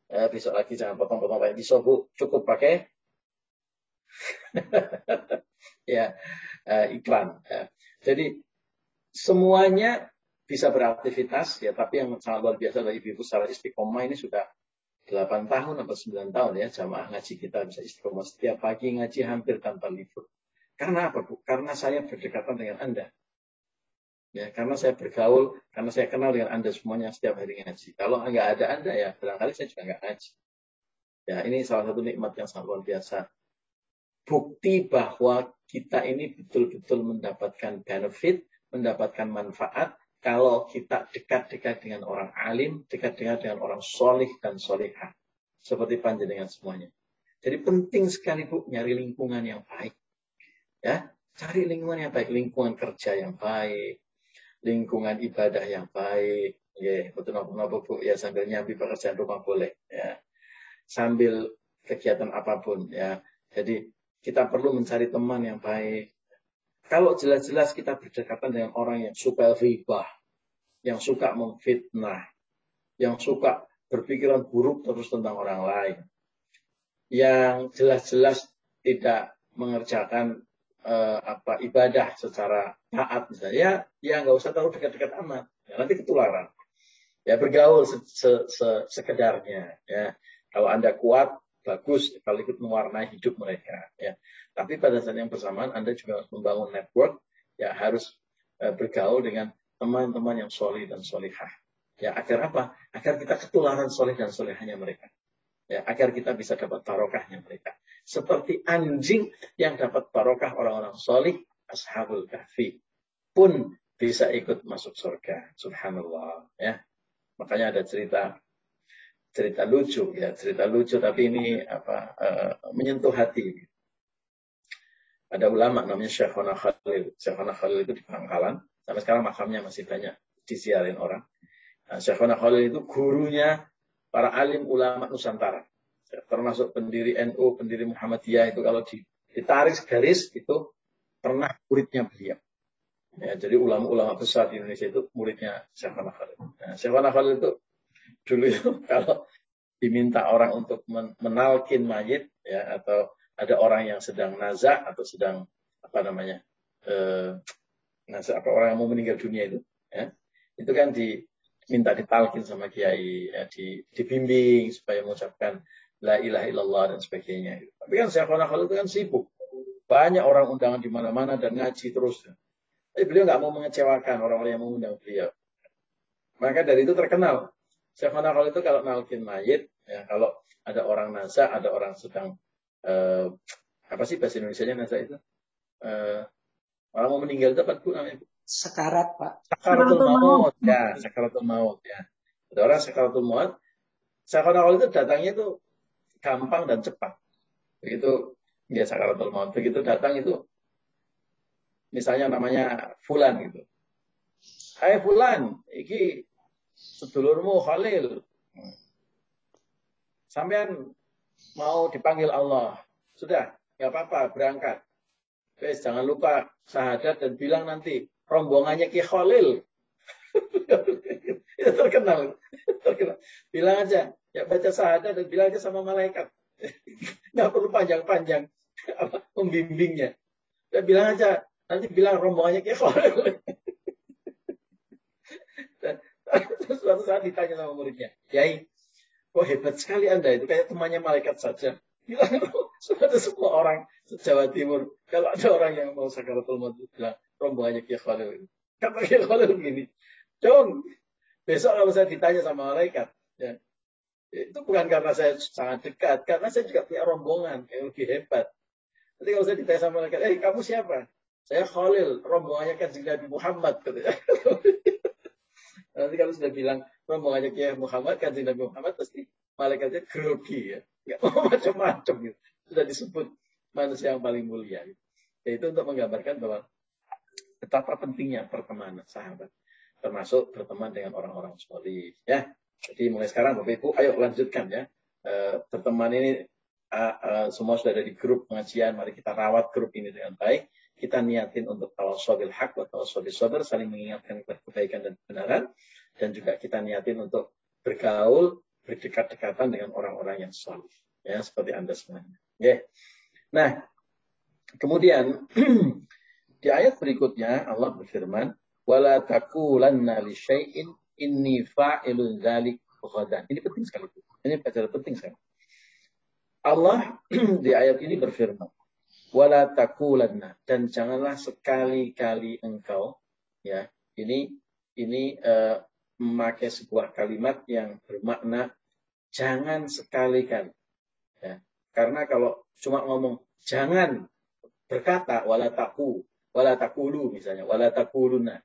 Eh, besok lagi jangan potong-potong kayak pisau, Bu. Cukup pakai ya eh, iklan. Eh, jadi semuanya bisa beraktivitas ya, tapi yang sangat luar biasa dari ibu-ibu secara istiqomah ini sudah delapan tahun atau sembilan tahun ya jamaah ngaji kita bisa istiqomah setiap pagi ngaji hampir tanpa libur. Karena apa, Bu? Karena saya berdekatan dengan Anda. Ya, karena saya bergaul, karena saya kenal dengan Anda semuanya setiap hari ngaji. Kalau nggak ada Anda, ya barangkali saya juga nggak ngaji. Ya, ini salah satu nikmat yang sangat luar biasa. Bukti bahwa kita ini betul-betul mendapatkan benefit, mendapatkan manfaat, kalau kita dekat-dekat dengan orang alim, dekat-dekat dengan orang solih dan solihah. Seperti panjenengan semuanya. Jadi penting sekali, Bu, nyari lingkungan yang baik. Ya, cari lingkungan yang baik, lingkungan kerja yang baik, lingkungan ibadah yang baik. Nggih, betul-betul Bu ya sambil nyambi pekerjaan rumah boleh ya. Sambil kegiatan apapun ya. Jadi kita perlu mencari teman yang baik. Kalau jelas-jelas kita berdekatan dengan orang yang suka ribah, yang suka memfitnah, yang suka berpikiran buruk terus tentang orang lain, yang jelas-jelas tidak mengerjakan Eh, apa ibadah secara taat misalnya, ya nggak usah terlalu dekat-dekat amat ya, nanti ketularan ya, bergaul se -se -se sekedarnya ya. Kalau Anda kuat bagus, kalau ikut mewarnai hidup mereka ya, tapi pada saat yang bersamaan Anda juga harus membangun network ya, harus eh, bergaul dengan teman-teman yang solih dan solihah ya, agar apa, agar kita ketularan solih dan solihahnya mereka ya, agar kita bisa dapat barokahnya mereka. Seperti anjing yang dapat barokah orang-orang solih, Ashabul Kahfi pun bisa ikut masuk surga. Subhanallah ya. Makanya ada cerita cerita lucu ya, cerita lucu tapi ini apa uh, menyentuh hati. Ada ulama namanya Syekhona Khalil. Syekhona Khalil itu di Pangkalan, sampai sekarang makamnya masih banyak disiarin orang. Nah, Syekhona Khalil itu gurunya para alim ulama Nusantara. Termasuk pendiri N U, pendiri Muhammadiyah itu kalau ditarik garis itu pernah muridnya beliau. Ya, jadi ulama-ulama besar di Indonesia itu muridnya Syekhona Khalil. Nah, Syekhona Khalil itu dulu itu kalau diminta orang untuk menalkin mayit ya, atau ada orang yang sedang nazak atau sedang apa namanya eh, nazak apa orang yang mau meninggal dunia itu, ya, itu kan diminta ditalkin sama kiai, ya, dibimbing supaya mengucapkan La ilaha illallah dan sebagainya. Tapi kan Syekhona Khalil itu kan sibuk. Banyak orang undangan di mana-mana dan ngaji terus. Tapi beliau nggak mau mengecewakan orang-orang yang mengundang beliau. Maka dari itu terkenal. Syekhona Khalil itu kalau nalkin mayit, ya, kalau ada orang nazak, ada orang sedang eh, apa sih bahasa Indonesianya nazak itu? Eh, orang mau meninggal itu apa, Bu, namanya? Sekarat, Pak. Sakaratul maut. Ya, sakaratul maut ya. Ada orang sakaratul maut. Syekhona Khalil itu datangnya itu gampang dan cepat. Begitu dia sakaratul maut, begitu datang itu misalnya namanya Fulan gitu. Hai Fulan, iki sedulurmu Khalil. Sampean mau dipanggil Allah. Sudah, nggak apa-apa, berangkat. Guys, jangan lupa syahadat dan bilang nanti rombongannya Ki Khalil. Itu terkenal. terkenal. Bilang aja. Ya baca syahadat dan bilang aja sama malaikat. Nggak perlu panjang-panjang membimbingnya. Dan bilang aja, nanti bilang rombongannya Ki Khalil. Suatu saat ditanya sama muridnya, Yai, kok hebat sekali Anda itu, kayak temannya malaikat saja. Bilang, sudah semua orang se-Jawa Timur, kalau ada orang yang mau sakaratul maut, bilang rombongannya Ki Khalil. Kata Ki Khalil gini, Dong, besok kalau saya ditanya sama malaikat, ya, itu bukan karena saya sangat dekat, karena saya juga punya rombongan yang lebih hebat. Nanti kalau saya ditanya sama mereka, eh kamu siapa? Saya Khalil, rombongannya Kanjeng Nabi Muhammad. Nanti kalau sudah bilang rombongannya Kiai Muhammad, Kanjeng Nabi Muhammad, pasti malaikatnya grogi ya, nggak mau macam-macam gitu. Sudah disebut manusia yang paling mulia. Gitu. Yaitu untuk menggambarkan bahwa betapa pentingnya pertemanan sahabat, termasuk berteman dengan orang-orang soleh ya. Jadi mulai sekarang Bapak Ibu ayo lanjutkan ya, e, berteman ini a, a, semua sudah ada di grup pengajian, mari kita rawat grup ini dengan baik. Kita niatin untuk tawassul bil haq wa tawassul bis sabr, saling mengingatkan kebaikan dan kebenaran, dan juga kita niatin untuk bergaul, berdekat-dekatan dengan orang-orang yang soleh ya, seperti Anda semuanya. Yeah. Nah, kemudian di ayat berikutnya Allah berfirman, "Wala taqulanna li syai'in inni fa'ilun dzalik ghadan." Ini penting sekali. Ini pelajaran penting sekali. Allah di ayat ini berfirman, "Wala taqulanna," dan janganlah sekali-kali engkau ya. Ini ini uh, memakai sebuah kalimat yang bermakna jangan sekali-kali. Ya. Karena kalau cuma ngomong jangan berkata wala taqu, wala taqulu misalnya, wala taquluna.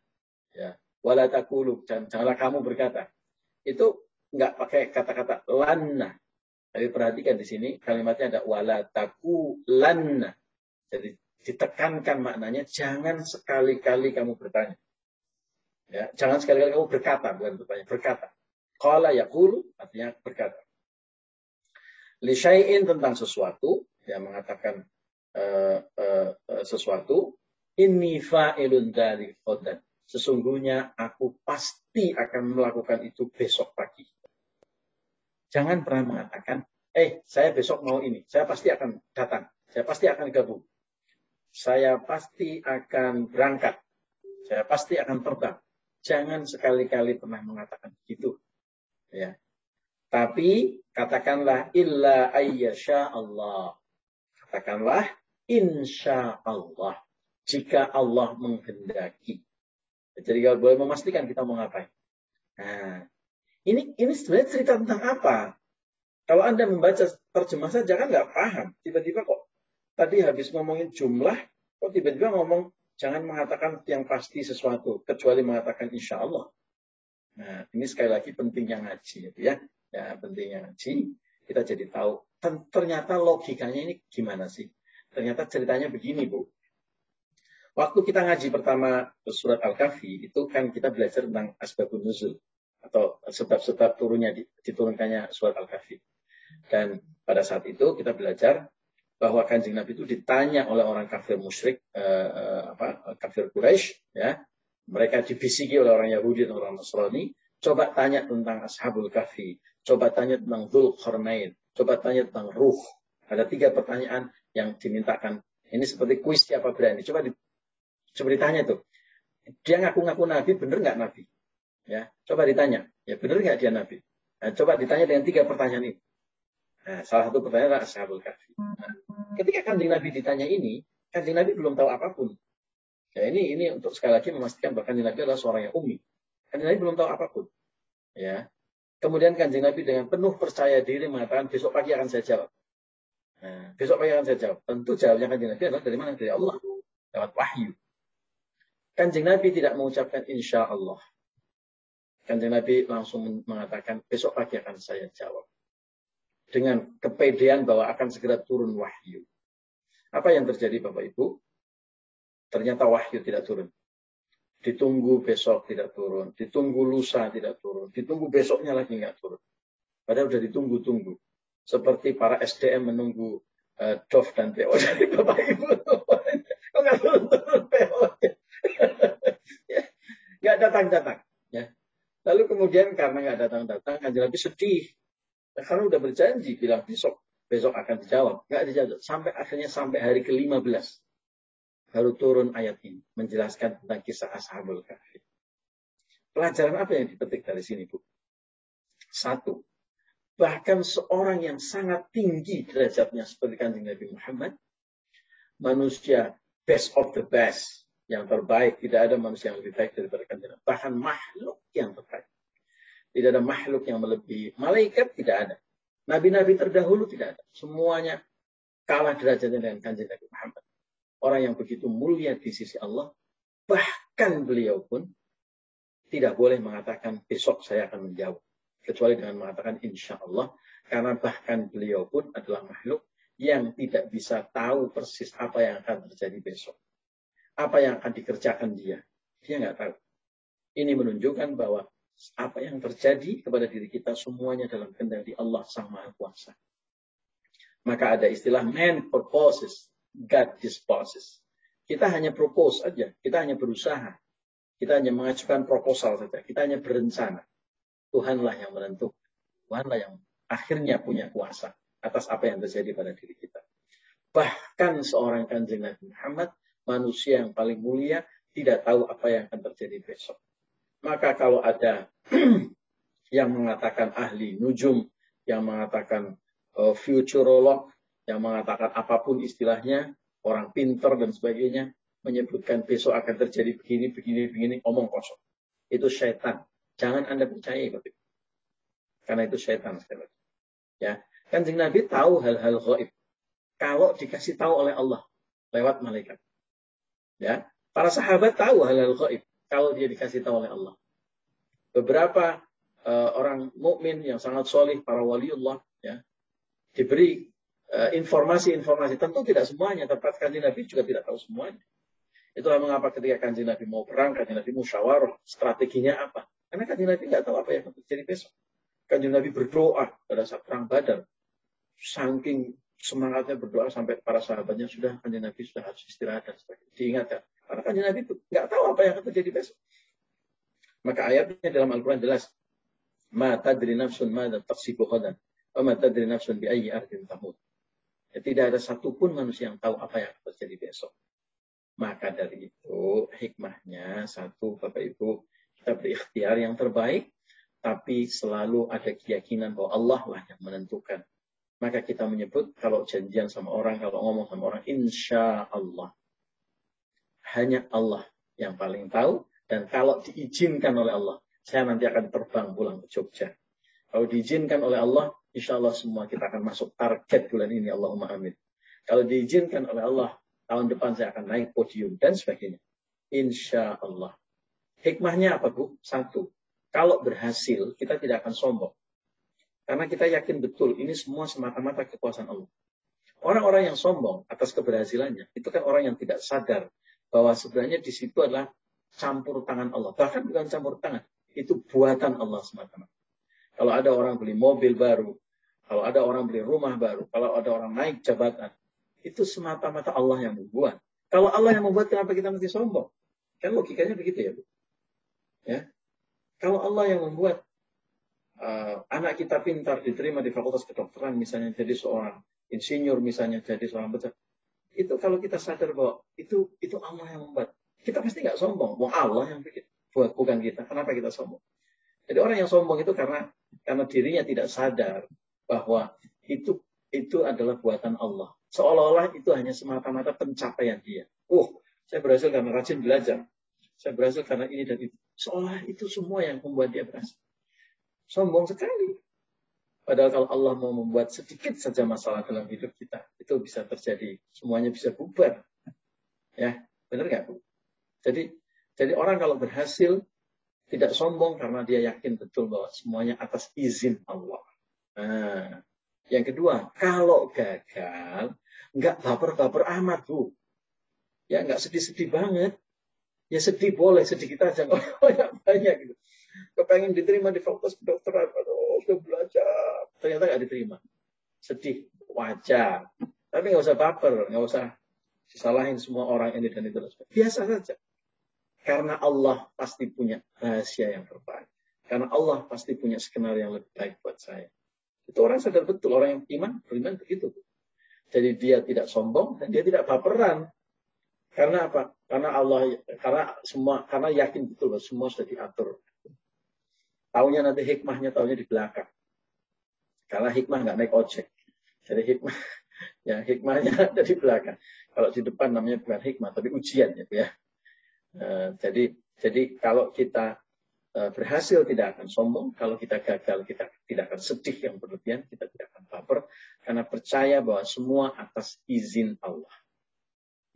Ya, wala taqulu, janganlah kamu berkata. Itu enggak pakai kata-kata lanna. Tapi perhatikan di sini kalimatnya ada wala taqulanna. Jadi ditekankan maknanya jangan sekali-kali kamu bertanya. Ya, jangan sekali-kali kamu berkata, bukan bertanya, berkata. Qala yaqulu artinya berkata. Li syai'in tentang sesuatu, dia mengatakan uh, uh, uh, sesuatu, inni fa'ilun dzalik ghadan. Sesungguhnya aku pasti akan melakukan itu besok pagi. Jangan pernah mengatakan, "Eh, saya besok mau ini. Saya pasti akan datang. Saya pasti akan gabung. Saya pasti akan berangkat. Saya pasti akan terbang." Jangan sekali-kali pernah mengatakan begitu. Ya. Tapi katakanlah illa ayyasha Allah. Katakanlah insya Allah. Jika Allah menghendaki. Jadi kalau boleh memastikan kita mau ngapain. Nah, ini ini sebenarnya cerita tentang apa? Kalau Anda membaca terjemah saja kan nggak paham. Tiba-tiba kok tadi habis ngomongin jumlah, kok tiba-tiba ngomong jangan mengatakan yang pasti sesuatu kecuali mengatakan insya Allah. Nah, ini sekali lagi pentingnya ngaji, ya. Ya, pentingnya ngaji. Kita jadi tahu ternyata logikanya ini gimana sih? Ternyata ceritanya begini, Bu. Waktu kita ngaji pertama surat Al-Kahfi itu kan kita belajar tentang asbabun nuzul atau sebab-sebab turunnya diturunkannya surat Al-Kahfi. Dan pada saat itu kita belajar bahwa Kanjeng Nabi itu ditanya oleh orang kafir musyrik, eh, apa, kafir Quraisy, ya. Mereka dibisiki oleh orang Yahudi dan orang Nasrani, coba tanya tentang Ashabul Kahfi, coba tanya tentang Zulkarnain, coba tanya tentang Ruh. Ada tiga pertanyaan yang dimintakan. Ini seperti kuis siapa berani. Coba, di, coba ditanya tuh. Dia ngaku-ngaku Nabi, bener nggak Nabi? Ya, coba ditanya. Ya bener nggak dia Nabi? Nah, coba ditanya dengan tiga pertanyaan ini. Nah, salah satu pertanyaan adalah Ashabul Kahfi. Nah, ketika Kanjeng Nabi ditanya ini, Kanjeng Nabi belum tahu apapun. Ya, ini ini untuk sekali lagi memastikan bahwa Kanjeng Nabi adalah seorang yang ummi. Kanjeng Nabi belum tahu apapun. Ya. Kemudian Kanjeng Nabi dengan penuh percaya diri mengatakan besok pagi akan saya jawab. Nah, besok pagi akan saya jawab. Tentu jawabnya Kanjeng Nabi adalah dari mana? Dari Allah. Lewat wahyu. Kanjeng Nabi tidak mengucapkan insya Allah. Kanjeng Nabi langsung mengatakan besok pagi akan saya jawab. Dengan kepedean bahwa akan segera turun wahyu. Apa yang terjadi Bapak Ibu? Ternyata wahyu tidak turun. Ditunggu besok tidak turun. Ditunggu lusa tidak turun. Ditunggu besoknya lagi nggak turun. Padahal sudah ditunggu-tunggu. Seperti para S D M menunggu uh, D O F dan P O dari Bapak Ibu. Kok nggak turun-turun P O? Nggak datang-datang. Ya. Lalu kemudian karena nggak datang-datang, Kanjeng Nabi sedih. Nah, karena udah berjanji, bilang besok, besok akan dijawab. Nggak dijawab. Sampai akhirnya sampai hari ke lima belas. Baru turun ayat ini. Menjelaskan tentang kisah Ashabul Kahfi. Pelajaran apa yang dipetik dari sini, Bu? Satu. Bahkan seorang yang sangat tinggi derajatnya seperti Kanjeng Nabi Muhammad. Manusia best of the best. Yang terbaik. Tidak ada manusia yang lebih baik daripada Kanjeng Nabi. Bahkan makhluk yang terbaik. Tidak ada makhluk yang melebihi. Malaikat tidak ada. Nabi-nabi terdahulu tidak ada. Semuanya kalah derajatnya dengan Kanjeng Nabi Muhammad. Orang yang begitu mulia di sisi Allah. Bahkan beliau pun tidak boleh mengatakan besok saya akan menjawab. Kecuali dengan mengatakan insya Allah. Karena bahkan beliau pun adalah makhluk yang tidak bisa tahu persis apa yang akan terjadi besok. apa yang akan dikerjakan dia. Dia nggak tahu. Ini menunjukkan bahwa apa yang terjadi kepada diri kita semuanya dalam kendali Allah Sang Maha Kuasa. Maka ada istilah man proposes, God disposes. Kita hanya propose aja, kita hanya berusaha. Kita hanya mengajukan proposal saja, kita hanya berencana. Tuhanlah yang menentukan. Tuhanlah yang akhirnya punya kuasa atas apa yang terjadi pada diri kita. Bahkan seorang Kanjeng Nabi Muhammad, manusia yang paling mulia, tidak tahu apa yang akan terjadi besok. Maka kalau ada yang mengatakan ahli nujum, yang mengatakan uh, futurolog, yang mengatakan apapun istilahnya, orang pinter dan sebagainya, menyebutkan besok akan terjadi begini, begini, begini, omong kosong. Itu syaitan. Jangan Anda percaya itu. Karena itu syaitan. Ya. Kanjeng Nabi tahu hal-hal gaib. Kalau dikasih tahu oleh Allah lewat malaikat. Ya, para sahabat tahu hal-hal gaib kalau dia dikasih tahu oleh Allah. Beberapa uh, orang mukmin yang sangat solih, para waliullah, ya, diberi informasi-informasi. Uh, Tentu tidak semuanya, tempat Kanjeng Nabi juga tidak tahu semuanya. Itulah mengapa ketika Kanjeng Nabi mau perang, Kanjeng Nabi musyawarah, strateginya apa? Karena Kanjeng Nabi nggak tahu apa yang akan terjadi besok. Kanjeng Nabi berdoa pada saat perang Badar, saking semangatnya berdoa sampai para sahabatnya sudah, Kanjeng Nabi sudah harus istirahat dan sebagainya. Diingatkan. Karena Kanjeng Nabi nggak tahu apa yang akan terjadi besok. Maka ayatnya dalam Al-Quran jelas. Ma tadri nafsun ma taksibu ghadan. Wa ma tadri nafsun bi ayyi ardin tamut. Ya, tidak ada satupun manusia yang tahu apa yang akan terjadi besok. Maka dari itu hikmahnya satu, Bapak Ibu, kita berikhtiar yang terbaik. Tapi selalu ada keyakinan bahwa Allah lah yang menentukan. Maka kita menyebut kalau janjian sama orang, kalau ngomong sama orang, insya Allah. Hanya Allah yang paling tahu. Dan kalau diizinkan oleh Allah, saya nanti akan terbang pulang ke Jogja. Kalau diizinkan oleh Allah, insya Allah semua kita akan masuk target bulan ini. Allahumma amin. Kalau diizinkan oleh Allah, tahun depan saya akan naik podium dan sebagainya. Insya Allah. Hikmahnya apa, Bu? Satu, kalau berhasil, kita tidak akan sombong. Karena kita yakin betul ini semua semata-mata kekuasaan Allah. Orang-orang yang sombong atas keberhasilannya, itu kan orang yang tidak sadar bahwa sebenarnya di situ adalah campur tangan Allah. Bahkan bukan campur tangan, itu buatan Allah semata-mata. Kalau ada orang beli mobil baru, kalau ada orang beli rumah baru, kalau ada orang naik jabatan, itu semata-mata Allah yang membuat. Kalau Allah yang membuat, kenapa kita mesti sombong? Kan logikanya begitu ya, Bu. Ya. Kalau Allah yang membuat, Uh, anak kita pintar diterima di fakultas kedokteran, misalnya jadi seorang insinyur, misalnya jadi seorang pejabat, itu kalau kita sadar bahwa itu itu Allah yang membuat, kita pasti nggak sombong. Wah, Allah yang bikin, buat bukan kita. Kenapa kita sombong? Jadi orang yang sombong itu karena karena dirinya tidak sadar bahwa itu itu adalah buatan Allah. Seolah-olah itu hanya semata-mata pencapaian dia. Uh, saya berhasil karena rajin belajar. Saya berhasil karena ini dan itu. Seolah itu semua yang membuat dia berhasil. Sombong sekali. Padahal kalau Allah mau membuat sedikit saja masalah dalam hidup kita, itu bisa terjadi. Semuanya bisa bubar. Ya, benar nggak, Bu? Jadi, jadi orang kalau berhasil, tidak sombong karena dia yakin betul bahwa semuanya atas izin Allah. Nah, yang kedua, kalau gagal, nggak baper-baper amat, Bu. Ya, nggak sedih-sedih banget. Ya sedih boleh, sedikit aja. Oh, ya banyak gitu. Kepengen diterima di fakultas kedokteran, aduh, udah belajar, ternyata nggak diterima, sedih, wajar. Tapi nggak usah baper, nggak usah disalahin semua orang ini dan itu, biasa saja. Karena Allah pasti punya rahasia yang terbaik. Karena Allah pasti punya skenario yang lebih baik buat saya. Itu orang sadar betul, orang yang iman beriman begitu. Jadi dia tidak sombong dan dia tidak baperan. Karena apa? Karena Allah, karena semua, karena yakin betul bahwa semua sudah diatur. Taunya nanti hikmahnya, taunya di belakang. Karena hikmah nggak naik ojek. Jadi hikmah, ya hikmahnya ada di belakang. Kalau di depan namanya bukan hikmah, tapi ujian gitu ya. Uh, jadi, jadi kalau kita uh, berhasil tidak akan sombong. Kalau kita gagal, kita tidak akan sedih yang berlebihan. Kita tidak akan baper. Karena percaya bahwa semua atas izin Allah.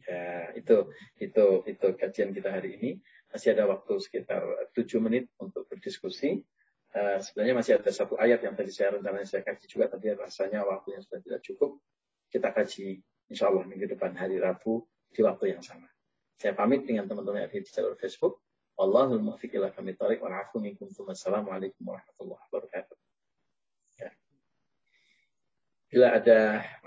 Ya, itu, itu, itu kajian kita hari ini. Masih ada waktu sekitar tujuh menit untuk berdiskusi. Uh, sebenarnya masih ada satu ayat yang tadi saya rencananya saya kaji juga, tapi rasanya waktunya sudah tidak cukup. Kita kaji insya Allah minggu depan hari Rabu di waktu yang sama. Saya pamit dengan teman-teman yang ada di jalur Facebook. Wallahul muwaffiq ila aqwamit thoriq wal 'afwu minkum. Wassalamualaikum warahmatullahi wabarakatuh. Bila ada